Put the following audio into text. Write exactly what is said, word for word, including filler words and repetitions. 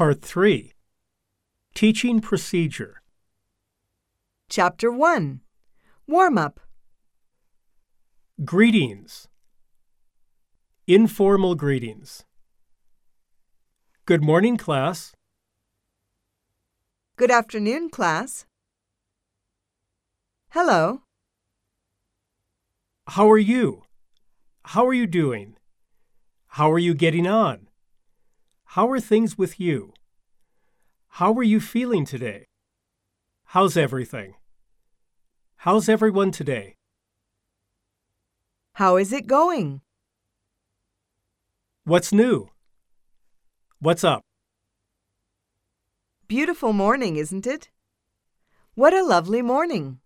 Part three. Teaching Procedure. Chapter one. Warm-up. Greetings. Informal greetings. Good morning, class. Good afternoon, class. Hello. How are you? How are you doing? How are you getting on? How are things with you? How are you feeling today? How's everything? How's everyone today? How is it going? What's new? What's up? Beautiful morning, isn't it? What a lovely morning!